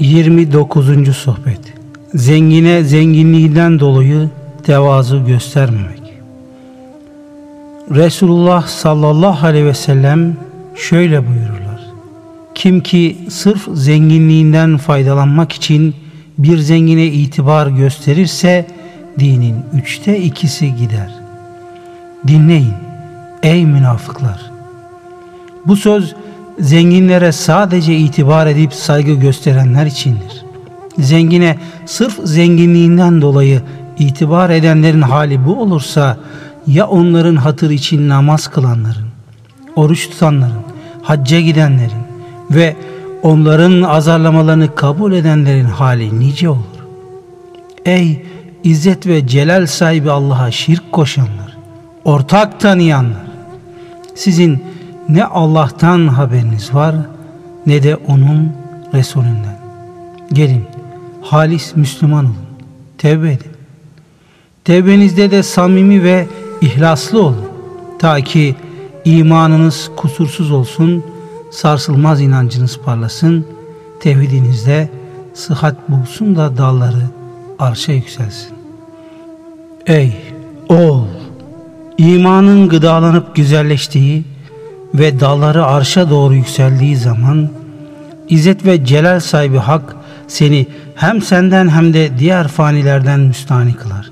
29. Sohbet. Zengine zenginliğinden dolayı tevazu göstermemek. Resulullah sallallahu aleyhi ve sellem şöyle buyururlar: kim ki sırf zenginliğinden faydalanmak için bir zengine itibar gösterirse dinin 3'te 2'si gider. Dinleyin ey münafıklar! Bu söz zenginlere sadece itibar edip saygı gösterenler içindir. Zengine sırf zenginliğinden dolayı itibar edenlerin hali bu olursa, ya onların hatır için namaz kılanların, oruç tutanların, hacca gidenlerin ve onların azarlamalarını kabul edenlerin hali nice olur? Ey izzet ve celal sahibi Allah'a şirk koşanlar, ortak tanıyanlar! Sizin ne Allah'tan haberiniz var ne de onun Resulünden. Gelin halis Müslüman olun, tevbe edin. Tevbenizde de samimi ve ihlaslı olun, ta ki imanınız kusursuz olsun, sarsılmaz inancınız parlasın, tevhidinizde sıhhat bulsun da dalları arşa yükselsin. Ey oğul! İmanın gıdalanıp güzelleştiği ve dalları arşa doğru yükseldiği zaman İzzet ve Celal sahibi Hak seni hem senden hem de diğer fanilerden müstahni kılar.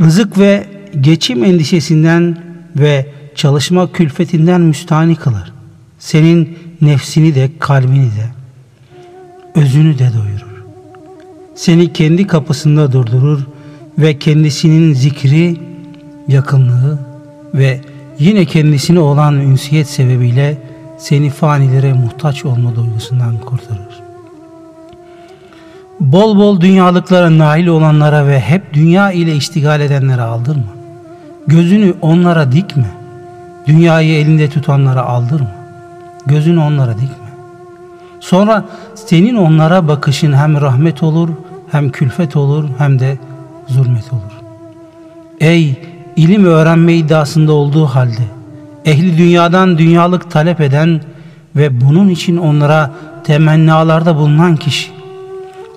Rızık ve geçim endişesinden ve çalışma külfetinden müstahni kılar. Senin nefsini de kalbini de özünü de doyurur. Seni kendi kapısında durdurur ve kendisinin zikri, yakınlığı ve yine kendisine olan ünsiyet sebebiyle seni fanilere muhtaç olma duygusundan kurtarır. Bol bol dünyalıklara nail olanlara ve hep dünya ile iştigal edenlere aldırma. Gözünü onlara dikme. Dünyayı elinde tutanlara aldırma. Gözünü onlara dikme. Sonra senin onlara bakışın hem rahmet olur, hem külfet olur, hem de zulmet olur. Ey ilim öğrenme iddiasında olduğu halde ehli dünyadan dünyalık talep eden ve bunun için onlara temennalarda bulunan kişi,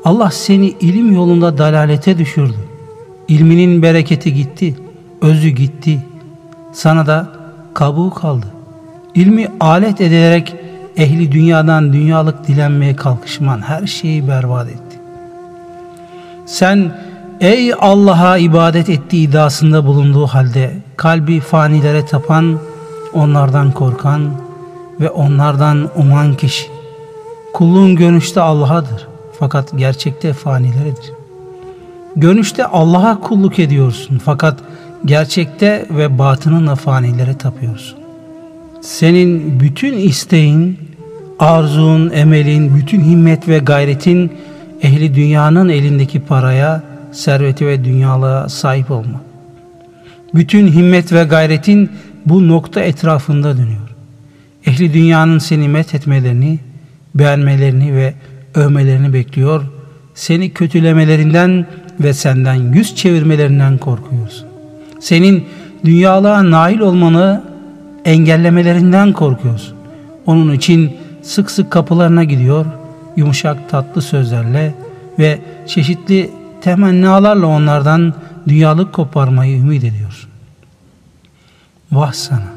Allah seni ilim yolunda dalalete düşürdü. İlminin bereketi gitti, özü gitti. Sana da kabuğu kaldı. İlmi alet ederek ehli dünyadan dünyalık dilenmeye kalkışman her şeyi berbat etti. Sen ey Allah'a ibadet ettiği iddiasında bulunduğu halde kalbi fanilere tapan, onlardan korkan ve onlardan uman kişi, kulluğun görünüşte Allah'adır fakat gerçekte fanileredir. Görünüşte Allah'a kulluk ediyorsun fakat gerçekte ve batınınla fanilere tapıyorsun. Senin bütün isteğin, arzun, emelin, bütün himmet ve gayretin ehli dünyanın elindeki paraya, serveti ve dünyalığa sahip olma. Bütün himmet ve gayretin bu nokta etrafında dönüyor. Ehli dünyanın seni methetmelerini, beğenmelerini ve övmelerini bekliyor. Seni kötülemelerinden ve senden yüz çevirmelerinden korkuyorsun. Senin dünyalığa nail olmanı engellemelerinden korkuyorsun. Onun için sık sık kapılarına gidiyor, yumuşak tatlı sözlerle ve çeşitli temennalarla onlardan dünyalık koparmayı ümit ediyorsun. Vah sana!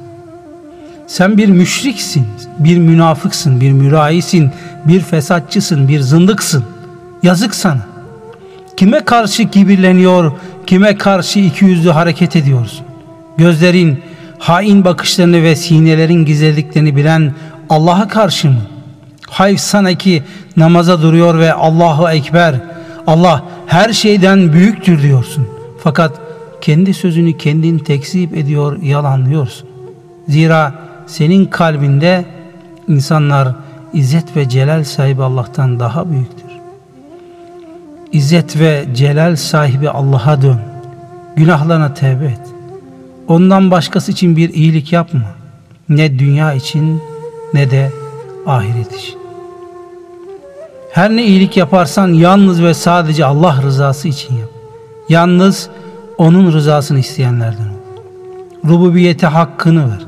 Sen bir müşriksin, bir münafıksın, bir müraisin, bir fesatçısın, bir zındıksın. Yazık sana! Kime karşı kibirleniyor, kime karşı ikiyüzlü hareket ediyorsun? Gözlerin, hain bakışlarını ve sinelerin gizlediklerini bilen Allah'a karşı mı? Hayf sana ki namaza duruyor ve Allahu Ekber, Allah her şeyden büyüktür diyorsun. Fakat kendi sözünü kendin tekzip ediyor, yalanlıyorsun. Zira senin kalbinde insanlar İzzet ve Celal sahibi Allah'tan daha büyüktür. İzzet ve Celal sahibi Allah'a dön. Günahlarına tevbe et. Ondan başkası için bir iyilik yapma. Ne dünya için ne de ahiret için. Her ne iyilik yaparsan yalnız ve sadece Allah rızası için yap. Yalnız onun rızasını isteyenlerden ol. Rububiyete hakkını ver.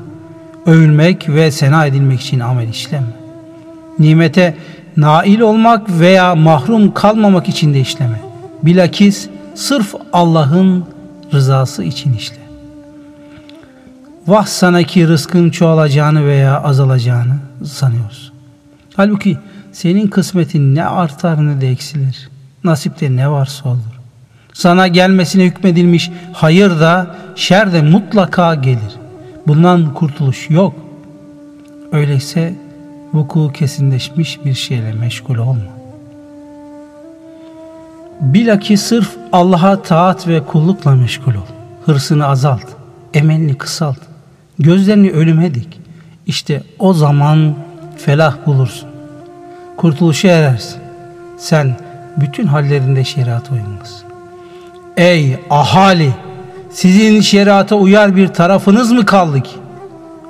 Övülmek ve sena edilmek için amel işleme. Nimete nail olmak veya mahrum kalmamak için de işleme. Bilakis sırf Allah'ın rızası için işle. Vah sana ki rızkın çoğalacağını veya azalacağını sanıyorsun. Halbuki senin kısmetin ne artar ne de eksilir. Nasipte ne varsa olur. Sana gelmesine hükmedilmiş hayır da şer de mutlaka gelir. Bundan kurtuluş yok. Öyleyse vuku kesinleşmiş bir şeyle meşgul olma. Bilakis sırf Allah'a taat ve kullukla meşgul ol. Hırsını azalt, emelini kısalt, gözlerini ölüme dik. İşte o zaman felah bulursun. Kurtuluşa erersin. Sen bütün hallerinde şeriata uyunuz. Ey ahali! Sizin şeriata uyar bir tarafınız mı kaldı ki?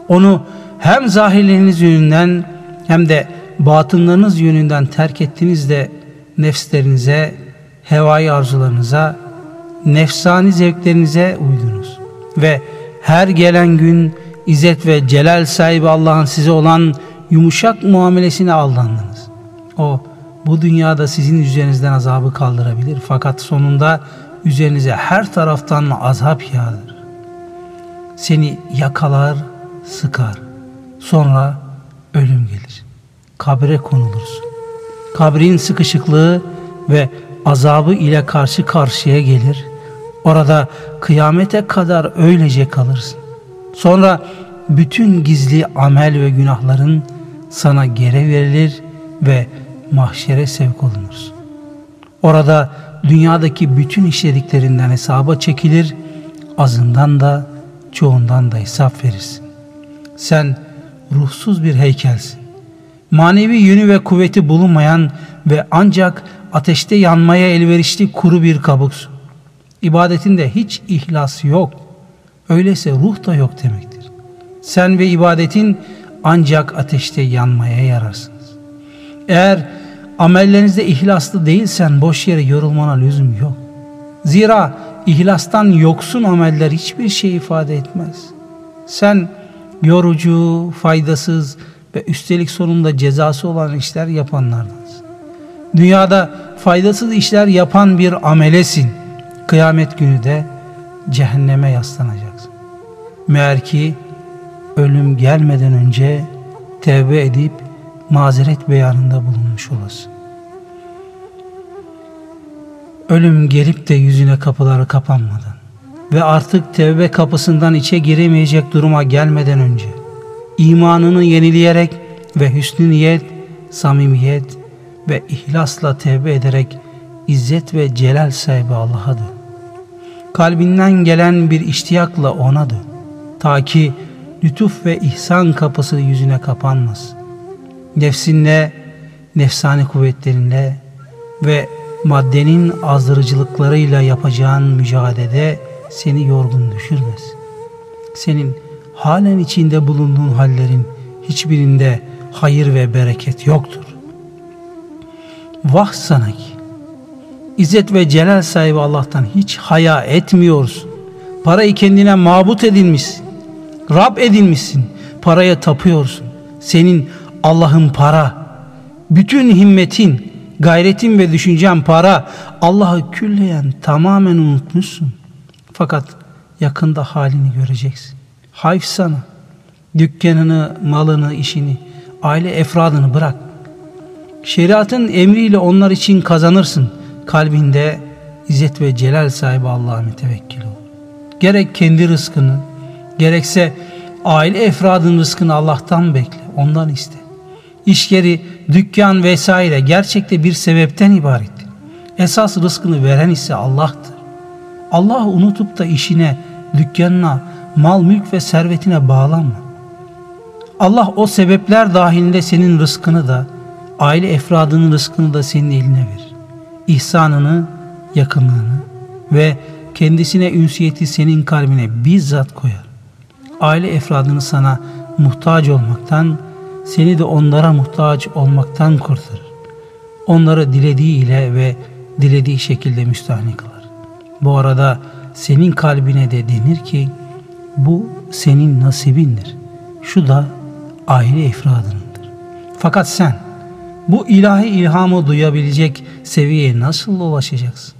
Onu hem zahirleriniz yönünden hem de batınlarınız yönünden terk ettiniz de nefslerinize, hevai arzularınıza, nefsani zevklerinize uydunuz. Ve her gelen gün izzet ve celal sahibi Allah'ın size olan yumuşak muamelesine aldandınız. O bu dünyada sizin üzerinizden azabı kaldırabilir fakat sonunda üzerinize her taraftan azap yağar. Seni yakalar, sıkar. Sonra ölüm gelir. Kabre konulursun. Kabrin sıkışıklığı ve azabı ile karşı karşıya gelir. Orada kıyamete kadar öylece kalırsın. Sonra bütün gizli amel ve günahların sana geri verilir ve mahşere sevk olunursun. Orada dünyadaki bütün işlediklerinden hesaba çekilir, azından da çoğundan da hesap verirsin. Sen ruhsuz bir heykelsin. Manevi yönü ve kuvveti bulunmayan ve ancak ateşte yanmaya elverişli kuru bir kabuksun. İbadetinde hiç ihlas yok. Öyleyse ruh da yok demektir. Sen ve ibadetin ancak ateşte yanmaya yararsınız. Eğer amellerinizde ihlaslı değilsen boş yere yorulmana lüzum yok. Zira ihlastan yoksun ameller hiçbir şey ifade etmez. Sen yorucu, faydasız ve üstelik sonunda cezası olan işler yapanlardansın. Dünyada faydasız işler yapan bir amelesin. Kıyamet günü de cehenneme yaslanacaksın. Meğer ki ölüm gelmeden önce tevbe edip mazeret beyanında bulunmuş olasın. Ölüm gelip de yüzüne kapıları kapanmadan ve artık tevbe kapısından içe giremeyecek duruma gelmeden önce imanını yenileyerek ve hüsnü niyet, samimiyet ve ihlasla tevbe ederek izzet ve celal sahibi Allah'a dön. Kalbinden gelen bir iştiyakla ona dön. Ta ki lütuf ve ihsan kapısı yüzüne kapanmasın. Nefsinle, nefsani kuvvetlerinle ve maddenin azdırıcılıklarıyla yapacağın mücadelede seni yorgun düşürmez. Senin halen içinde bulunduğun hallerin hiçbirinde hayır ve bereket yoktur. Vah sana ki! İzzet ve celal sahibi Allah'tan hiç haya etmiyorsun. Parayı kendine mabut edinmişsin. Rab edinmişsin. Paraya tapıyorsun. Senin Allah'ın para, bütün himmetin, gayretin ve düşüncen para, Allah'ı külliyen tamamen unutmuşsun. Fakat yakında halini göreceksin. Hayf sana, dükkanını, malını, işini, aile efradını bırak. Şeriatın emriyle onlar için kazanırsın. Kalbinde izzet ve celal sahibi Allah'a mütevekkil ol. Gerek kendi rızkını, gerekse aile efradının rızkını Allah'tan bekle, ondan iste. İş yeri, dükkan vesaire gerçekte bir sebepten ibarettir. Esas rızkını veren ise Allah'tır. Allah'ı unutup da işine, dükkanına, mal mülk ve servetine bağlanma. Allah o sebepler dahilinde senin rızkını da, aile efradının rızkını da senin eline verir. İhsanını, yakınlığını ve kendisine ünsiyeti senin kalbine bizzat koyar. Aile efradını sana muhtaç olmaktan, seni de onlara muhtaç olmaktan kurtarır. Onları dilediği ile ve dilediği şekilde müstahni kılar. Bu arada senin kalbine de denir ki bu senin nasibindir. Şu da aile ifradındır. Fakat sen bu ilahi ilhamı duyabilecek seviyeye nasıl ulaşacaksın?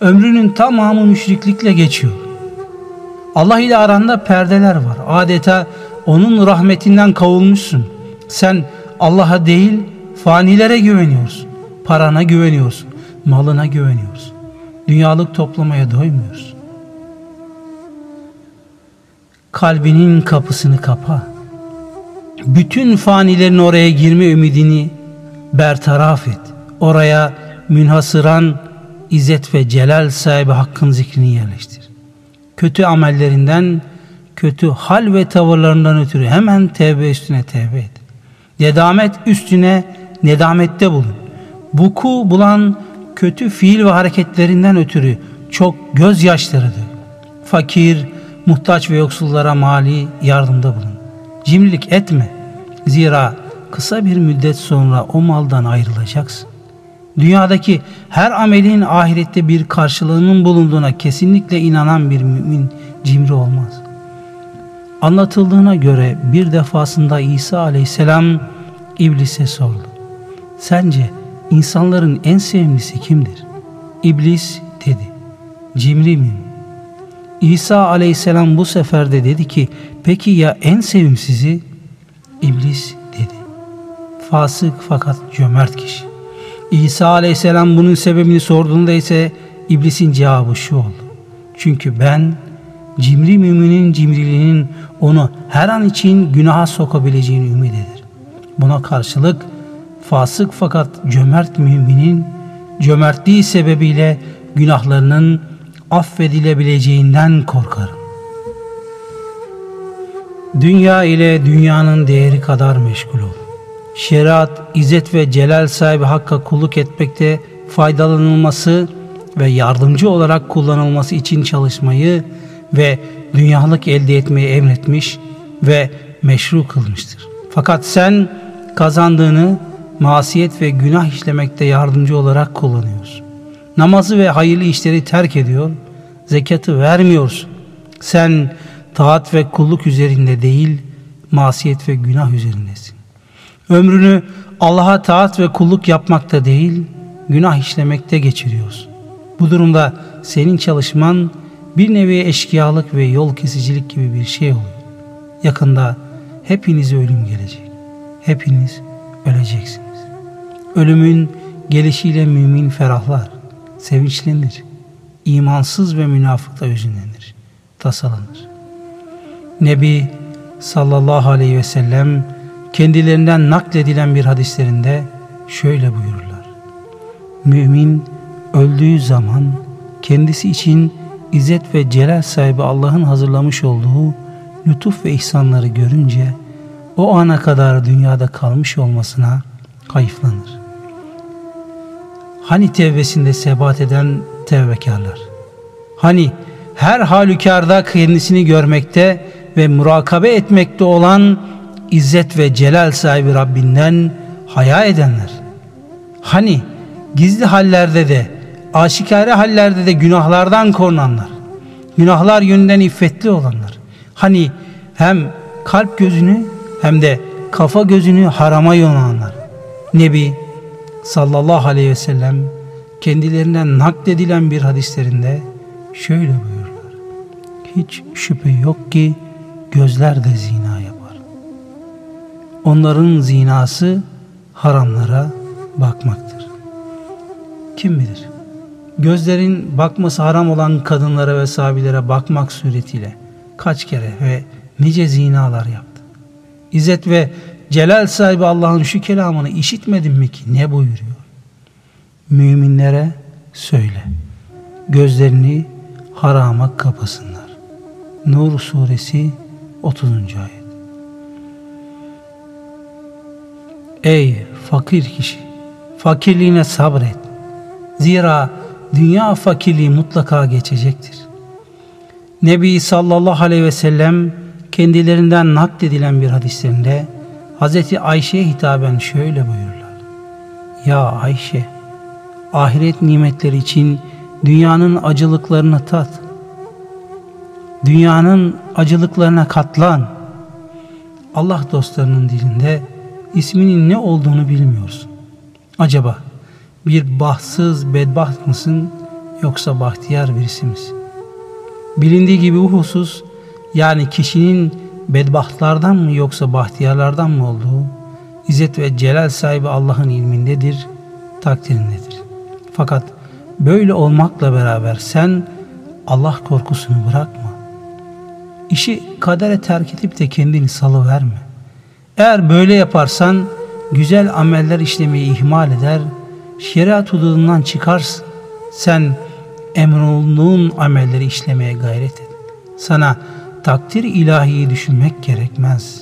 Ömrünün tamamı müşriklikle geçiyor. Allah ile aranda perdeler var. Adeta onun rahmetinden kavulmuşsun. Sen Allah'a değil fanilere güveniyorsun. Parana güveniyorsun. Malına güveniyorsun. Dünyalık toplamaya doymuyorsun. Kalbinin kapısını kapa. Bütün fanilerin oraya girme ümidini bertaraf et. Oraya münhasıran İzzet ve Celal sahibi Hakk'ın zikrini yerleştir. Kötü amellerinden, kötü hal ve tavırlarından ötürü hemen tevbe üstüne tevbe et. Nedamet üstüne nedamette bulun. Buku bulan kötü fiil ve hareketlerinden ötürü çok gözyaşları dök. Fakir, muhtaç ve yoksullara mali yardımda bulun. Cimrilik etme. Zira kısa bir müddet sonra o maldan ayrılacaksın. Dünyadaki her amelin ahirette bir karşılığının bulunduğuna kesinlikle inanan bir mümin cimri olmaz. Anlatıldığına göre bir defasında İsa aleyhisselam iblise sordu. Sence insanların en sevimlisi kimdir? İblis dedi. Cimri mi? İsa aleyhisselam bu sefer de dedi ki, peki ya en sevimsizi? İblis dedi. Fasık fakat cömert kişi. İsa aleyhisselam bunun sebebini sorduğunda ise iblisin cevabı şu oldu. Çünkü ben cimri müminin cimriliğinin onu her an için günaha sokabileceğini ümit eder. Buna karşılık fasık fakat cömert müminin cömertliği sebebiyle günahlarının affedilebileceğinden korkarım. Dünya ile dünyanın değeri kadar meşgul ol. Şeriat, İzzet ve Celal sahibi Hakk'a kulluk etmekte faydalanılması ve yardımcı olarak kullanılması için çalışmayı ve dünyalık elde etmeyi emretmiş ve meşru kılmıştır. Fakat sen kazandığını masiyet ve günah işlemekte yardımcı olarak kullanıyorsun. Namazı ve hayırlı işleri terk ediyor, zekatı vermiyorsun. Sen taat ve kulluk üzerinde değil, masiyet ve günah üzerindesin. Ömrünü Allah'a taat ve kulluk yapmakta değil, günah işlemekte geçiriyorsun. Bu durumda senin çalışman bir nevi eşkıyalık ve yol kesicilik gibi bir şey oluyor. Yakında hepinize ölüm gelecek. Hepiniz öleceksiniz. Ölümün gelişiyle mümin ferahlar, sevinçlenir. İmansız ve münafık da hüzünlenir, tasalanır. Nebi sallallahu aleyhi ve sellem kendilerinden nakledilen bir hadislerinde şöyle buyururlar. Mümin öldüğü zaman kendisi için İzzet ve Celal sahibi Allah'ın hazırlamış olduğu lütuf ve ihsanları görünce o ana kadar dünyada kalmış olmasına hayıflanır. Hani tevbesinde sebat eden tevbekarlar? Hani her halükarda kendisini görmekte ve murakabe etmekte olan İzzet ve Celal sahibi Rabbinden haya edenler? Hani gizli hallerde de aşikare hallerde de günahlardan korunanlar, günahlar yönünden iffetli olanlar? Hani hem kalp gözünü hem de kafa gözünü harama yoranlar? Nebi sallallahu aleyhi ve sellem kendilerinden nakledilen bir hadislerinde şöyle buyururlar. Hiç şüphe yok ki gözler de zina yapar. Onların zinası haramlara bakmaktır. Kim bilir? Gözlerin bakması haram olan kadınlara ve sahabilere bakmak suretiyle kaç kere ve nice zinalar yaptı. İzzet ve Celal sahibi Allah'ın şu kelamını işitmedin mi ki ne buyuruyor? Müminlere söyle, gözlerini harama kapasınlar. Nur suresi 30. ayet. Ey fakir kişi, fakirliğine sabret. Zira dünya fakirliği mutlaka geçecektir. Nebi sallallahu aleyhi ve sellem kendilerinden nakledilen bir hadislerinde Hz. Ayşe'ye hitaben şöyle buyururlar. Ya Ayşe, ahiret nimetleri için dünyanın acılıklarını tat. Dünyanın acılıklarına katlan. Allah dostlarının dilinde isminin ne olduğunu bilmiyorsun. Acaba bir bahtsız bedbaht mısın yoksa bahtiyar birisi misin? Bilindiği gibi bu husus, yani kişinin bedbahtlardan mı yoksa bahtiyarlardan mı olduğu, İzzet ve Celal sahibi Allah'ın ilmindedir, takdirindedir. Fakat böyle olmakla beraber sen Allah korkusunu bırakma. İşi kadere terk edip de kendini salıverme. Eğer böyle yaparsan güzel ameller işlemeyi ihmal eder, şeriat hududundan çıkarsın. Sen emrolunduğun amelleri işlemeye gayret et. Sana takdir ilahiyi düşünmek gerekmez.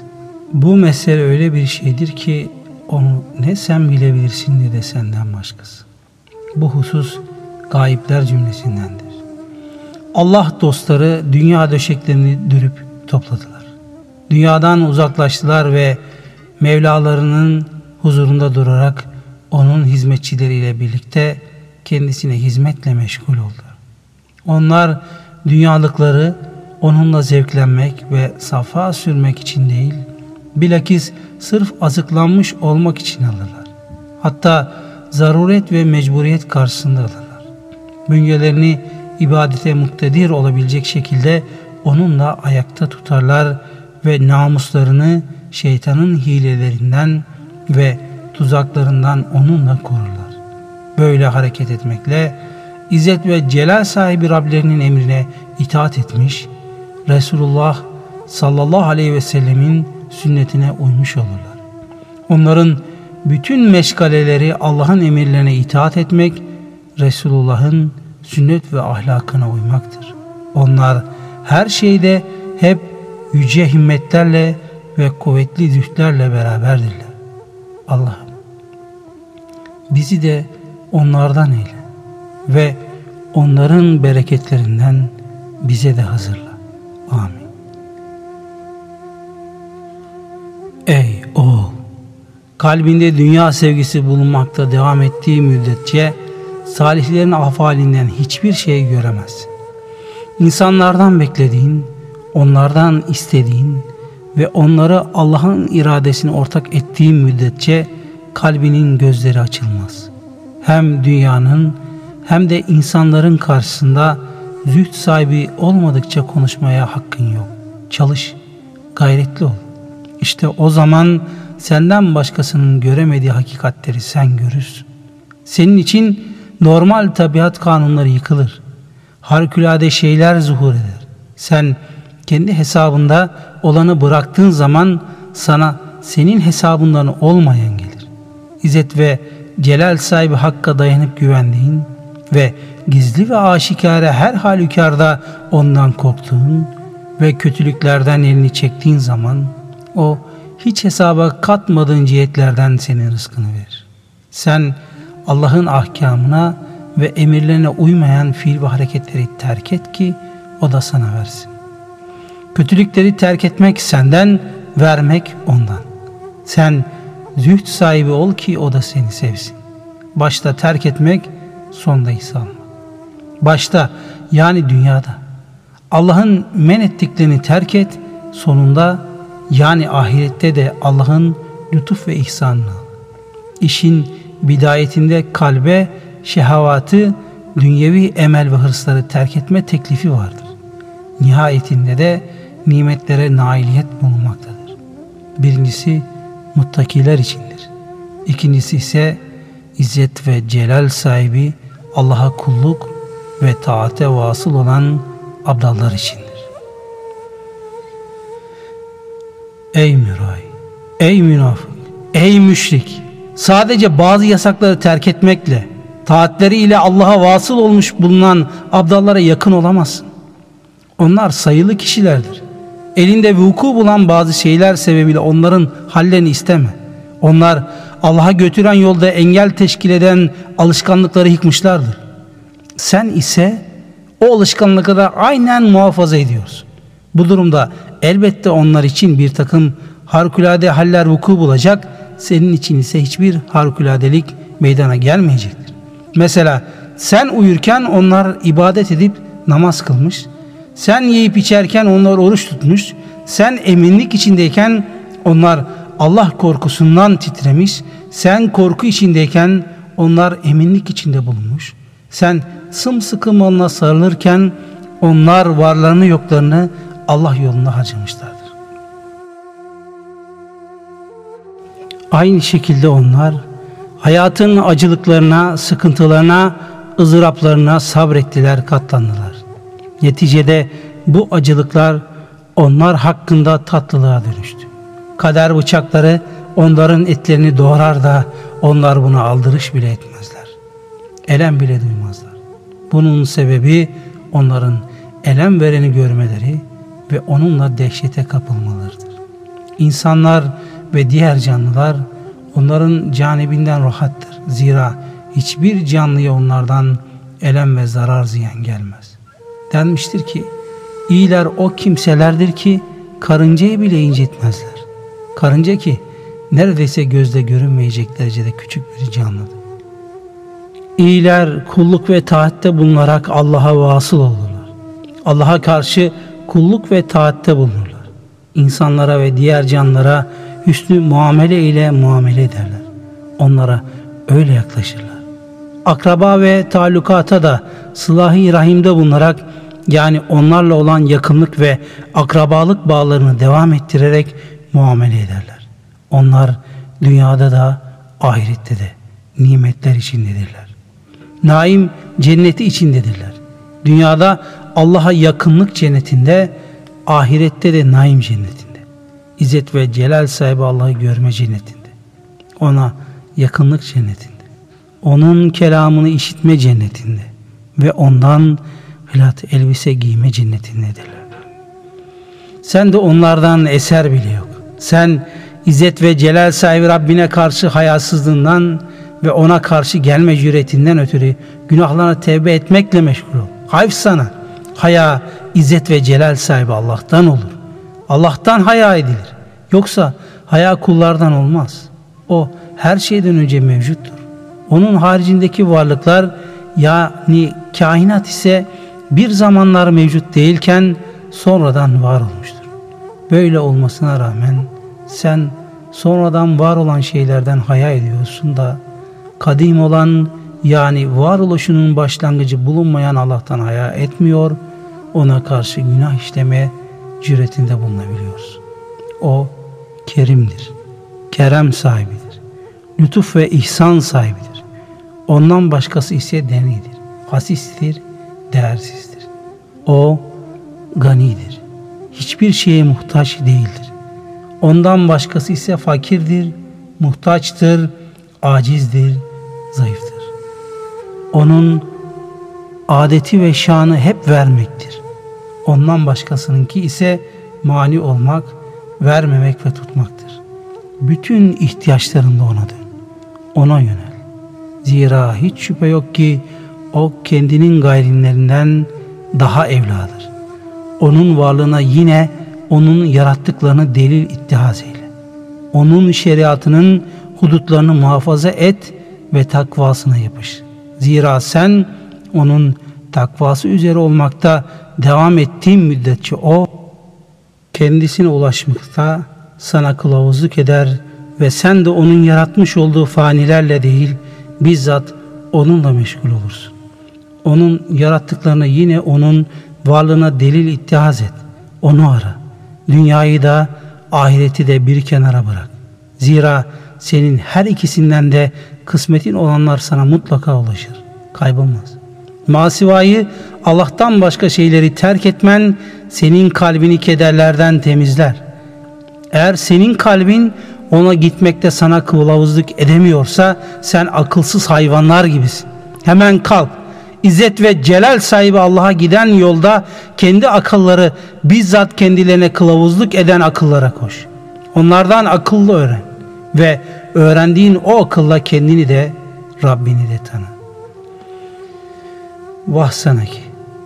Bu mesele öyle bir şeydir ki onu ne sen bilebilirsin ne de senden başkası. Bu husus gayipler cümlesindendir. Allah dostları dünya döşeklerini dürüp topladılar. Dünyadan uzaklaştılar ve Mevlalarının huzurunda durarak onun hizmetçileriyle birlikte kendisine hizmetle meşgul oldu. Onlar dünyalıkları onunla zevklenmek ve safa sürmek için değil, bilakis sırf azıklanmış olmak için alırlar. Hatta zaruret ve mecburiyet karşısında alırlar. Bünyelerini ibadete muktedir olabilecek şekilde onunla ayakta tutarlar ve namuslarını şeytanın hilelerinden ve tuzaklarından onunla korurlar. Böyle hareket etmekle İzzet ve Celal sahibi Rablerinin emrine itaat etmiş, Resulullah sallallahu aleyhi ve sellemin sünnetine uymuş olurlar. Onların bütün meşgaleleri Allah'ın emirlerine itaat etmek, Resulullah'ın sünnet ve ahlakına uymaktır. Onlar her şeyde hep yüce himmetlerle ve kuvvetli zühdlerle beraberdirler. Allah'ım bizi de onlardan eyle ve onların bereketlerinden bize de hazırla. Amin. Ey oğul! Kalbinde dünya sevgisi bulunmakta devam ettiği müddetçe salihlerin afalinden hiçbir şey göremezsin. İnsanlardan beklediğin, onlardan istediğin ve onları Allah'ın iradesine ortak ettiğin müddetçe kalbinin gözleri açılmaz. Hem dünyanın hem de insanların karşısında zühd sahibi olmadıkça konuşmaya hakkın yok. Çalış, gayretli ol. İşte o zaman senden başkasının göremediği hakikatleri sen görürsün. Senin için normal tabiat kanunları yıkılır. Harikulade şeyler zuhur eder. Sen kendi hesabında olanı bıraktığın zaman sana senin hesabından olmayan gelir. İzzet ve Celal sahibi Hakk'a dayanıp güvendiğin ve gizli ve aşikare her halükarda ondan korktuğun ve kötülüklerden elini çektiğin zaman o hiç hesaba katmadığın cihetlerden senin rızkını verir. Sen Allah'ın ahkamına ve emirlerine uymayan fiil ve hareketleri terk et ki o da sana versin. Kötülükleri terk etmek senden, vermek ondan. Sen zühd sahibi ol ki o da seni sevsin. Başta terk etmek, sonda hisse almak. Başta, yani dünyada Allah'ın men ettiklerini terk et, sonunda yani ahirette de Allah'ın lütuf ve ihsanını. İşin bidayetinde kalbe şehavatı, dünyevi emel ve hırsları terk etme teklifi vardır. Nihayetinde de nimetlere nailiyet bulunmaktadır. Birincisi muttakiler içindir. İkincisi ise İzzet ve Celal sahibi Allah'a kulluk ve taate vasıl olan abdallar içindir. Ey müray, ey münafık, ey müşrik! Sadece bazı yasakları terk etmekle, taatleriyle Allah'a vasıl olmuş bulunan abdallara yakın olamazsın. Onlar sayılı kişilerdir. Elinde vuku bulan bazı şeyler sebebiyle onların hallerini isteme. Onlar Allah'a götüren yolda engel teşkil eden alışkanlıkları yıkmışlardır. Sen ise o alışkanlıkları aynen muhafaza ediyorsun. Bu durumda elbette onlar için bir takım harikulade haller vuku bulacak, senin için ise hiçbir harikuladelik meydana gelmeyecektir. Mesela sen uyurken onlar ibadet edip namaz kılmış, sen yiyip içerken onlar oruç tutmuş, sen eminlik içindeyken onlar Allah korkusundan titremiş, Sen korku içindeyken onlar eminlik içinde bulunmuş. Sen sımsıkı malına sarılırken onlar varlarını yoklarını Allah yoluna harcamışlardır. Aynı şekilde onlar hayatın acılıklarına, sıkıntılarına, ızdıraplarına sabrettiler, katlandılar. Neticede bu acılıklar onlar hakkında tatlılığa dönüştü. Kader bıçakları onların etlerini doğrar da onlar buna aldırış bile etmezler. Elem bile duymazlar. Bunun sebebi onların elem vereni görmeleri ve onunla dehşete kapılmalarıdır. İnsanlar ve diğer canlılar onların canibinden rahattır. Zira hiçbir canlıya onlardan elem ve zarar ziyan gelmez. Denmiştir ki, iyiler o kimselerdir ki karıncayı bile incitmezler. Karınca ki neredeyse gözle görünmeyecek derecede küçük bir canlıdır. İyiler kulluk ve taatte bulunarak Allah'a vasıl olurlar. Allah'a karşı kulluk ve taatte bulunurlar. İnsanlara ve diğer canlılara hüsnü muamele ile muamele ederler. Onlara öyle yaklaşırlar. Akraba ve talukata da sılah-ı rahimde bulunarak, yani onlarla olan yakınlık ve akrabalık bağlarını devam ettirerek muamele ederler. Onlar dünyada da ahirette de nimetler içindedirler. Naim cenneti içindedirler. Dünyada Allah'a yakınlık cennetinde, ahirette de naim cennetinde. İzzet ve celal sahibi Allah'ı görme cennetinde. Ona yakınlık cennetinde. Onun kelamını işitme cennetinde. Ve ondan hılat elbise giyme cennetindedirler. Sen de onlardan eser bile yok. Sen İzzet ve celal sahibi Rabbine karşı hayasızlığından ve ona karşı gelme cüretinden ötürü günahlarına tevbe etmekle meşgul ol. Hayf sana. Haya İzzet ve celal sahibi Allah'tan olur. Allah'tan haya edilir. Yoksa haya kullardan olmaz. O her şeyden önce mevcuttur. Onun haricindeki varlıklar, yani kainat ise bir zamanlar mevcut değilken sonradan var olmuştur. Böyle olmasına rağmen sen sonradan var olan şeylerden haya ediyorsun da kadim olan, yani varoluşunun başlangıcı bulunmayan Allah'tan haya etmiyor, ona karşı günah işlemeye cüretinde bulunabiliyoruz. O kerimdir. Kerem sahibidir. Lütuf ve ihsan sahibidir. Ondan başkası ise denidir. Hasistir, değersizdir. O ganidir. Hiçbir şeye muhtaç değildir. Ondan başkası ise fakirdir, muhtaçtır, acizdir, zayıftır. Onun adeti ve şanı hep vermektir. Ondan başkasınınki ise mani olmak, vermemek ve tutmaktır. Bütün ihtiyaçlarında ona dön. Ona yönel. Zira hiç şüphe yok ki o kendinin gayrimlerinden daha evladır. Onun varlığına yine onun yarattıklarını delil ittihaz eyle. Onun şeriatının hudutlarını muhafaza et ve takvasına yapış. Zira sen onun takvası üzere olmakta devam ettiğin müddetçe o kendisine ulaşmakta sana kılavuzluk eder ve sen de onun yaratmış olduğu fanilerle değil, bizzat onunla meşgul olursun. Onun yarattıklarını yine onun varlığına delil ittihaz et. Onu ara. Dünyayı da ahireti de bir kenara bırak. Zira senin her ikisinden de kısmetin olanlar sana mutlaka ulaşır. Kaybolmaz. Masivayı, Allah'tan başka şeyleri terk etmen senin kalbini kederlerden temizler. Eğer senin kalbin ona gitmekte sana kılavuzluk edemiyorsa sen akılsız hayvanlar gibisin. Hemen kalk. İzzet ve celal sahibi Allah'a giden yolda kendi akılları bizzat kendilerine kılavuzluk eden akıllara koş. Onlardan akıllı öğren ve öğrendiğin o akılla kendini de Rabbini de tanı. Vah sana ki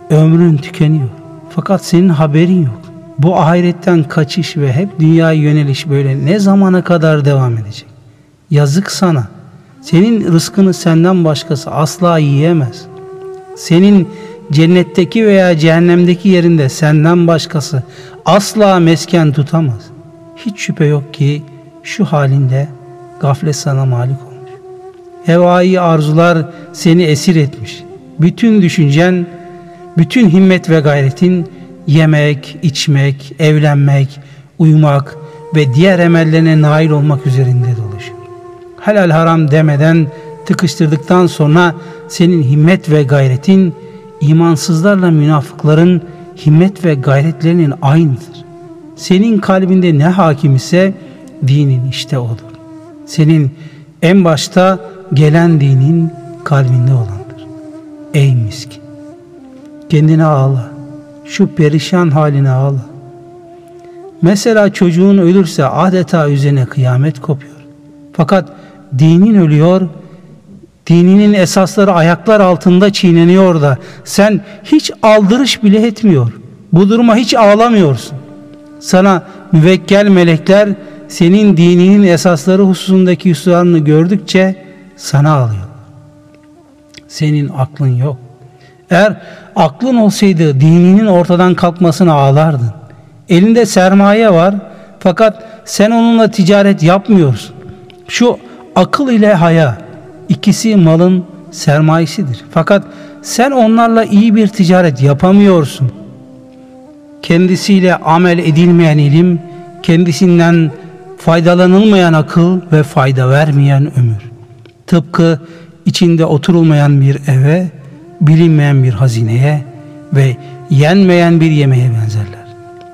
ömrün tükeniyor fakat senin haberin yok. Bu ahiretten kaçış ve hep dünyaya yöneliş böyle ne zamana kadar devam edecek? Yazık sana. Senin rızkını senden başkası asla yiyemez. Senin cennetteki veya cehennemdeki yerinde senden başkası asla mesken tutamaz. Hiç şüphe yok ki şu halinde gaflet sana malik olmuş. Hevai arzular seni esir etmiş. Bütün düşüncen, bütün himmet ve gayretin yemek, içmek, evlenmek, uyumak ve diğer emellerine nail olmak üzerinde dolaşıyor. Helal haram demeden tıkıştırdıktan sonra senin himmet ve gayretin imansızlarla münafıkların himmet ve gayretlerinin aynıdır. Senin kalbinde ne hakim ise dinin işte odur. Senin en başta gelen dinin kalbinde olandır. Ey miskin! Kendine ağla. Şu perişan haline ağla. Mesela çocuğun ölürse adeta üzerine kıyamet kopuyor. Fakat dinin ölüyor, dininin esasları ayaklar altında çiğneniyor da sen hiç aldırış bile etmiyor. Bu duruma hiç ağlamıyorsun. Sana müvekkel melekler senin dininin esasları hususundaki hüsranını gördükçe sana ağlıyor. Senin aklın yok. Eğer aklın olsaydı dininin ortadan kalkmasına ağlardın. Elinde sermaye var fakat sen onunla ticaret yapmıyorsun. Şu akıl ile haya, ikisi malın sermayesidir. Fakat sen onlarla iyi bir ticaret yapamıyorsun. Kendisiyle amel edilmeyen ilim, kendisinden faydalanılmayan akıl ve fayda vermeyen ömür. Tıpkı içinde oturulmayan bir eve, bilinmeyen bir hazineye ve yenmeyen bir yemeğe benzerler.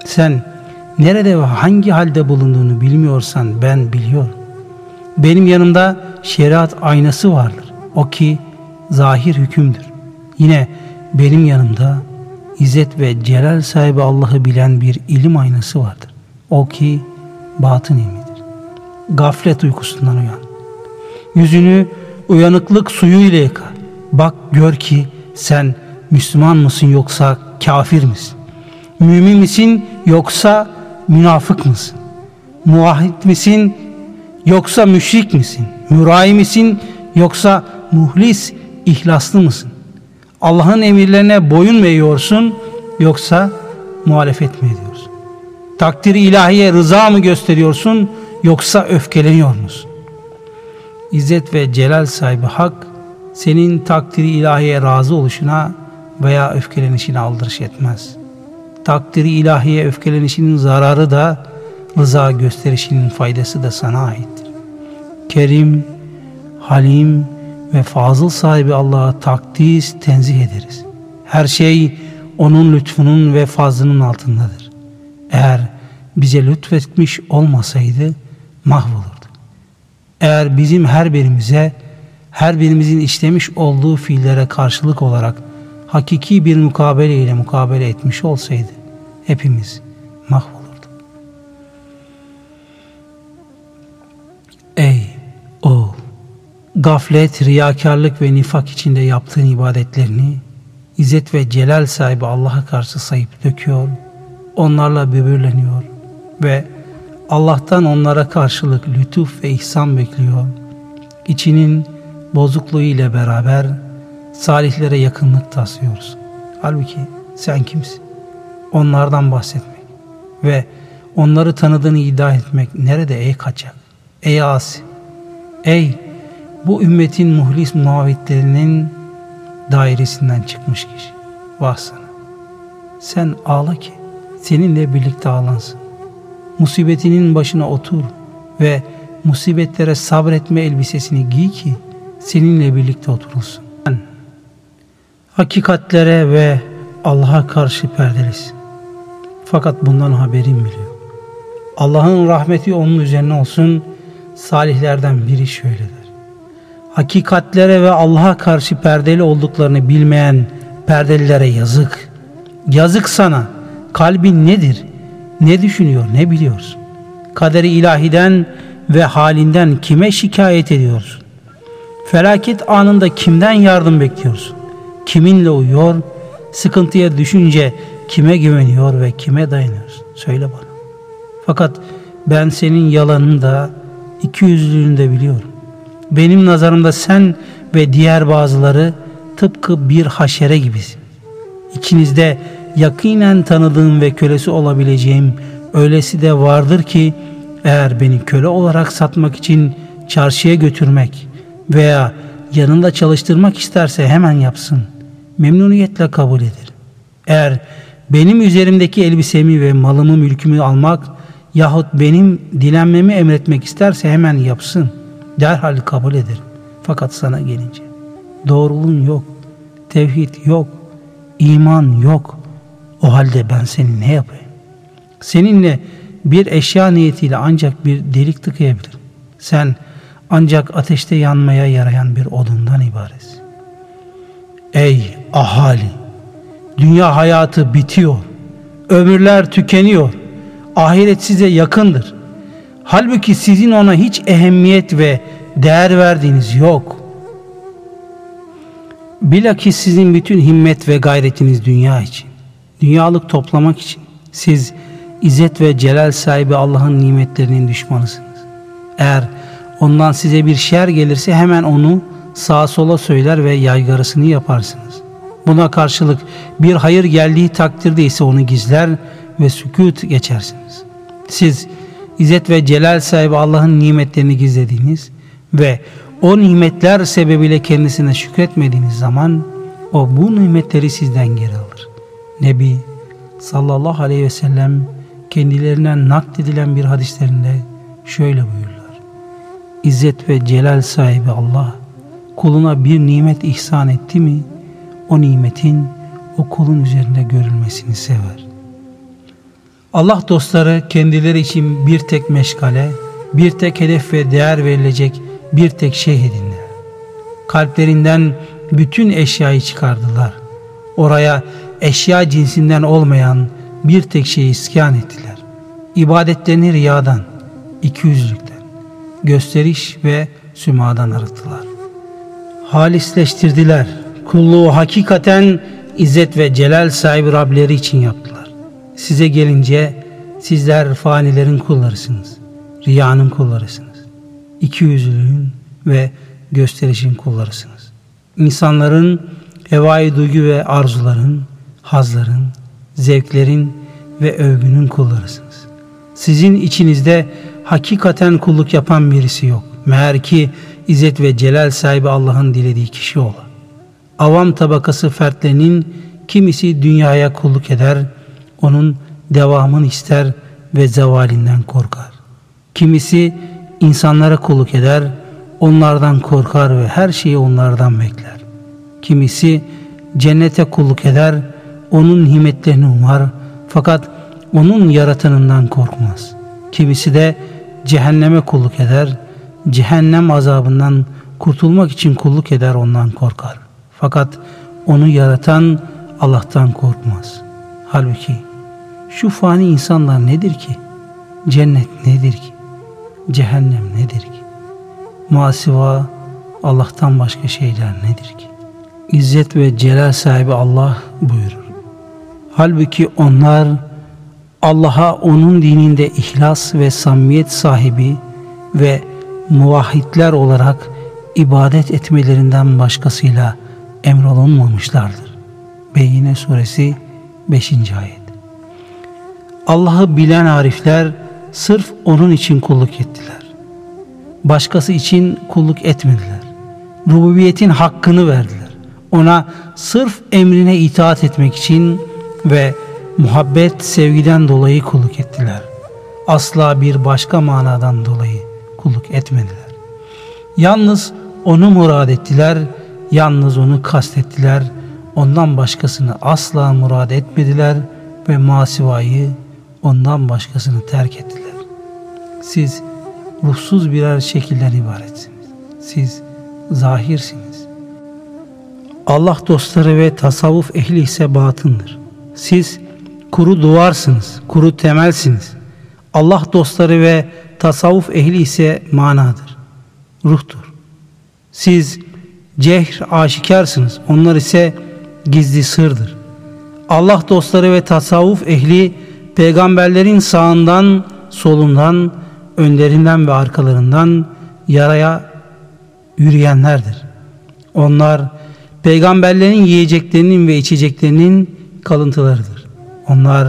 Sen nerede ve hangi halde bulunduğunu bilmiyorsan ben biliyorum. Benim yanımda şeriat aynası vardır. O ki zahir hükümdür. Yine benim yanımda İzzet ve Celal sahibi Allah'ı bilen bir ilim aynası vardır. O ki batın ilmidir. Gaflet uykusundan uyan. Yüzünü uyanıklık suyu ile yıka. Bak gör ki sen Müslüman mısın yoksa kafir misin? Mümin misin yoksa münafık mısın? Muvahhid misin yoksa müşrik misin? Mürai misin yoksa muhlis, ihlaslı mısın? Allah'ın emirlerine boyun mu eğiyorsun yoksa muhalefet mi ediyorsun? Takdir-i ilahiye rıza mı gösteriyorsun yoksa öfkeleniyor musun? İzzet ve Celal sahibi Hak senin takdiri ilahiye razı oluşuna veya öfkelenişine aldırış etmez. Takdiri ilahiye öfkelenişinin zararı da rıza gösterişinin faydası da sana aittir. Kerim, Halim ve Fazıl sahibi Allah'a takdis, tenzih ederiz. Her şey onun lütfunun ve fazlının altındadır. Eğer bize lütfetmiş olmasaydı mahvolurduk. Eğer bizim her birimizin işlemiş olduğu fiillere karşılık olarak hakiki bir mukabele ile mukabele etmiş olsaydı hepimiz mahvolurduk. Ey oğul! Gaflet, riyakarlık ve nifak içinde yaptığın ibadetlerini İzzet ve Celal sahibi Allah'a karşı sayıp döküyor, onlarla böbürleniyor ve Allah'tan onlara karşılık lütuf ve ihsan bekliyor. İçinin bozukluğu ile beraber salihlere yakınlık taslıyoruz. Halbuki sen kimsin? Onlardan bahsetmek ve onları tanıdığını iddia etmek nerede ey kaçak? Ey asi! Ey bu ümmetin muhlis muavitlerinin dairesinden çıkmış kişi. Vah sana! Sen ağla ki seninle birlikte ağlansın. Musibetinin başına otur ve musibetlere sabretme elbisesini giy ki seninle birlikte oturulsun. Sen hakikatlere ve Allah'a karşı perdelisin. Fakat bundan haberin bile yok. Allah'ın rahmeti onun üzerine olsun. Salihlerden biri şöyle der: hakikatlere ve Allah'a karşı perdeli olduklarını bilmeyen perdelilere yazık. Yazık sana. Kalbin nedir? Ne düşünüyor? Ne biliyorsun? Kaderi ilahiden ve halinden kime şikayet ediyorsun? Felaket anında kimden yardım bekliyorsun? Kiminle uyuyor? Sıkıntıya düşünce kime güveniyor ve kime dayanıyorsun? Söyle bana. Fakat ben senin yalanını da, ikiyüzlülüğünü de biliyorum. Benim nazarımda sen ve diğer bazıları tıpkı bir haşere gibisin. İçinizde yakinen tanıdığım ve kölesi olabileceğim öylesi de vardır ki eğer beni köle olarak satmak için çarşıya götürmek veya yanında çalıştırmak isterse hemen yapsın. Memnuniyetle kabul ederim. Eğer benim üzerimdeki elbisemi ve malımı mülkümü almak yahut benim dilenmemi emretmek isterse hemen yapsın. Derhal kabul ederim. Fakat sana gelince doğruluğun yok, tevhid yok, iman yok. O halde ben seni ne yapayım? Seninle bir eşya niyetiyle ancak bir delik tıkayabilirim. Sen ancak ateşte yanmaya yarayan bir odundan ibaretsin. Ey ahali! Dünya hayatı bitiyor. Ömürler tükeniyor. Ahiret size yakındır. Halbuki sizin ona hiç ehemmiyet ve değer verdiğiniz yok. Bilakis sizin bütün himmet ve gayretiniz dünya için. Dünyalık toplamak için. Siz izzet ve celal sahibi Allah'ın nimetlerinin düşmanısınız. Eğer ondan size bir şer gelirse hemen onu sağa sola söyler ve yaygarasını yaparsınız. Buna karşılık bir hayır geldiği takdirde ise onu gizler ve sükût geçersiniz. Siz izzet ve celal sahibi Allah'ın nimetlerini gizlediğiniz ve o nimetler sebebiyle kendisine şükretmediğiniz zaman o bu nimetleri sizden geri alır. Nebi sallallahu aleyhi ve sellem kendilerinden nakledilen bir hadislerinde şöyle buyururlar: İzzet ve celal sahibi Allah kuluna bir nimet ihsan etti mi, o nimetin o kulun üzerinde görülmesini sever. Allah dostları kendileri için bir tek meşgale, bir tek hedef ve değer verilecek bir tek şey edindiler. Kalplerinden bütün eşyayı çıkardılar. Oraya eşya cinsinden olmayan bir tek şeyi iskan ettiler. İbadetlerini riyadan, ikiyüzlükten, gösteriş ve sümadan arıttılar. Halisleştirdiler. Kulluğu hakikaten izzet ve celal sahibi Rableri için yaptılar. Size gelince sizler fanilerin kullarısınız. Riyanın kullarısınız. İkiyüzlülüğün ve gösterişin kullarısınız. İnsanların hevai duygu ve arzuların, hazların, zevklerin ve övgünün kullarısınız. Sizin içinizde hakikaten kulluk yapan birisi yok. Meğer ki İzzet ve celal sahibi Allah'ın dilediği kişi ola. Avam tabakası fertlerinin kimisi dünyaya kulluk eder, onun devamını ister ve zevalinden korkar. Kimisi insanlara kulluk eder, onlardan korkar ve her şeyi onlardan bekler. Kimisi cennete kulluk eder, onun nimetlerini umar fakat onun yaratanından korkmaz. Kimisi de cehenneme kulluk eder, cehennem azabından kurtulmak için kulluk eder, ondan korkar. Fakat onu yaratan Allah'tan korkmaz. Halbuki şu fani insanlar nedir ki? Cennet nedir ki? Cehennem nedir ki? Masiva Allah'tan başka şeyler nedir ki? İzzet ve celal sahibi Allah buyurur: Halbuki onlar Allah'a, onun dininde ihlas ve samimiyet sahibi ve muvahhidler olarak ibadet etmelerinden başkasıyla emrolunmamışlardır. Beyyine suresi 5. ayet. Allah'ı bilen arifler sırf onun için kulluk ettiler. Başkası için kulluk etmediler. Rububiyetin hakkını verdiler. Ona sırf emrine itaat etmek için ve muhabbet, sevgiden dolayı kulluk ettiler. Asla bir başka manadan dolayı kulluk etmediler. Yalnız onu murad ettiler, yalnız onu kastettiler, ondan başkasını asla murad etmediler ve masivayı, ondan başkasını terk ettiler. Siz ruhsuz birer şekilden ibaretsiniz. Siz zahirsiniz. Allah dostları ve tasavvuf ehli ise batındır. Siz kuru duvarsınız, kuru temelsiniz. Allah dostları ve tasavvuf ehli ise manadır, ruhtur. Siz cehr, aşikarsınız. Onlar ise gizli, sırdır. Allah dostları ve tasavvuf ehli peygamberlerin sağından, solundan, önlerinden ve arkalarından yaraya yürüyenlerdir. Onlar peygamberlerin yiyeceklerinin ve içeceklerinin kalıntılarıdır. Onlar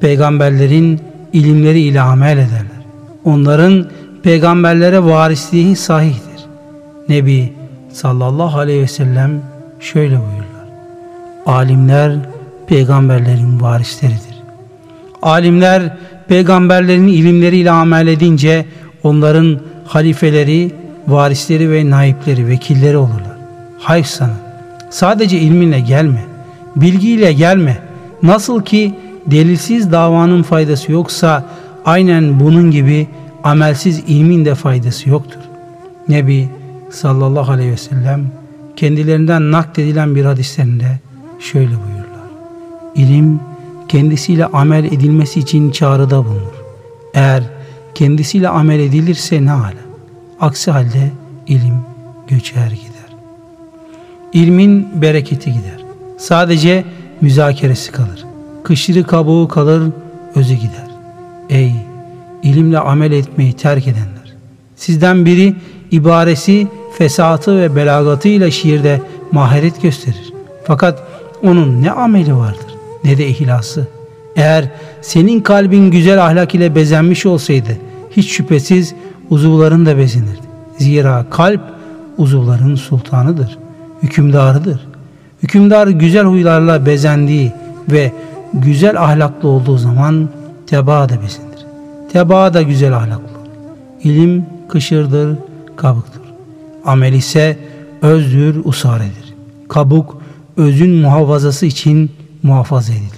peygamberlerin ilimleri ile amel ederler. Onların peygamberlere varisliği sahihtir. Nebi sallallahu aleyhi ve sellem şöyle buyurlar: alimler peygamberlerin varisleridir. Alimler peygamberlerin ilimleriyle amel edince onların halifeleri, varisleri ve naipleri, vekilleri olurlar. Hayır sana, sadece ilminle gelme, bilgiyle gelme. Nasıl ki delilsiz davanın faydası yoksa aynen bunun gibi amelsiz ilmin de faydası yoktur. Nebi sallallahu aleyhi ve sellem kendilerinden nakledilen bir hadislerinde şöyle buyururlar: İlim kendisiyle amel edilmesi için çağrıda bulunur. Eğer kendisiyle amel edilirse ne hale? Aksi halde ilim göçer gider. İlmin bereketi gider. Sadece müzakeresi kalır. Kışırı kabuğu kalır, özü gider. Ey ilimle amel etmeyi terk edenler! Sizden biri ibaresi, fesatı ve belagatıyla şiirde maharet gösterir. Fakat onun ne ameli vardır ne de ihlası. Eğer senin kalbin güzel ahlak ile bezenmiş olsaydı hiç şüphesiz uzuvların da bezenirdi. Zira kalp uzuvların sultanıdır, hükümdarıdır. Hükümdar güzel huylarla bezendiği ve güzel ahlaklı olduğu zaman tebaa da bezindir. Tebaa da güzel ahlaklı. İlim kışırdır, kabuktur. Amel ise özdür, usaredir. Kabuk özün muhafazası için muhafaza edilir.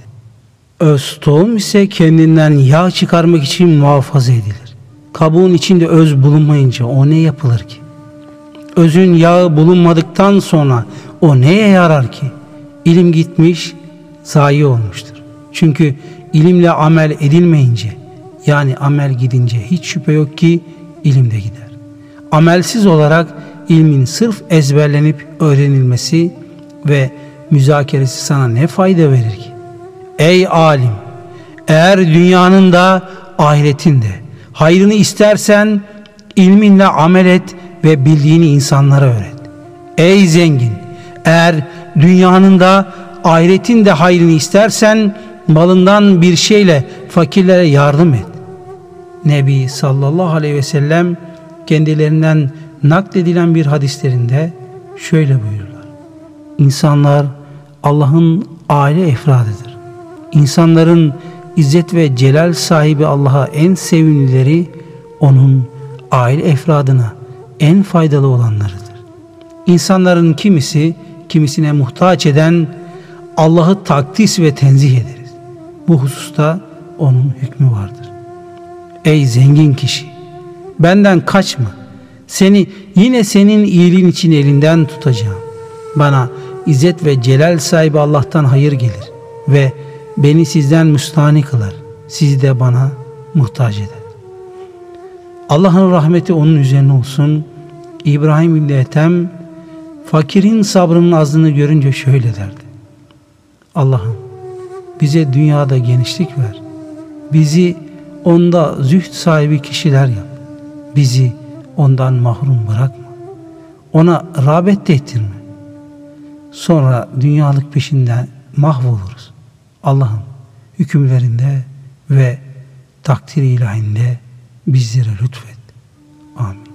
Öz tohum ise kendinden yağ çıkarmak için muhafaza edilir. Kabuğun içinde öz bulunmayınca o ne yapılır ki? Özün yağı bulunmadıktan sonra o neye yarar ki? İlim gitmiş, zayi olmuştur. Çünkü ilimle amel edilmeyince, yani amel gidince hiç şüphe yok ki ilim de gider. Amelsiz olarak ilmin sırf ezberlenip öğrenilmesi ve müzakeresi sana ne fayda verir ki? Ey alim! Eğer dünyanın da ahiretin de hayrını istersen ilminle amel et ve bildiğini insanlara öğret. Ey zengin! Eğer dünyanın da ahiretin de hayrını istersen malından bir şeyle fakirlere yardım et. Nebi sallallahu aleyhi ve sellem kendilerinden nakledilen bir hadislerinde şöyle buyururlar: İnsanlar Allah'ın aile efradıdır. İnsanların izzet ve celal sahibi Allah'a en sevimlileri onun aile efradına en faydalı olanlarıdır. İnsanların kimisi kimisine muhtaç eden Allah'ı takdis ve tenzih ederiz. Bu hususta onun hükmü vardır. Ey zengin kişi! Benden kaçma. Seni yine senin iyiliğin için elinden tutacağım. Bana izzet ve celal sahibi Allah'tan hayır gelir ve beni sizden müstahni kılar. Sizi de bana muhtaç eder. Allah'ın rahmeti onun üzerine olsun. İbrahim İbni Ethem fakirin sabrının azlığını görünce şöyle derdi: Allah'ım bize dünyada genişlik ver. Bizi onda zühd sahibi kişiler yap. Bizi ondan mahrum bırakma. Ona rağbet de ettirme. Sonra dünyalık peşinden mahvoluruz. Allah'ım hükümlerinde ve takdiri ilahinde bizlere lütfet. Amin.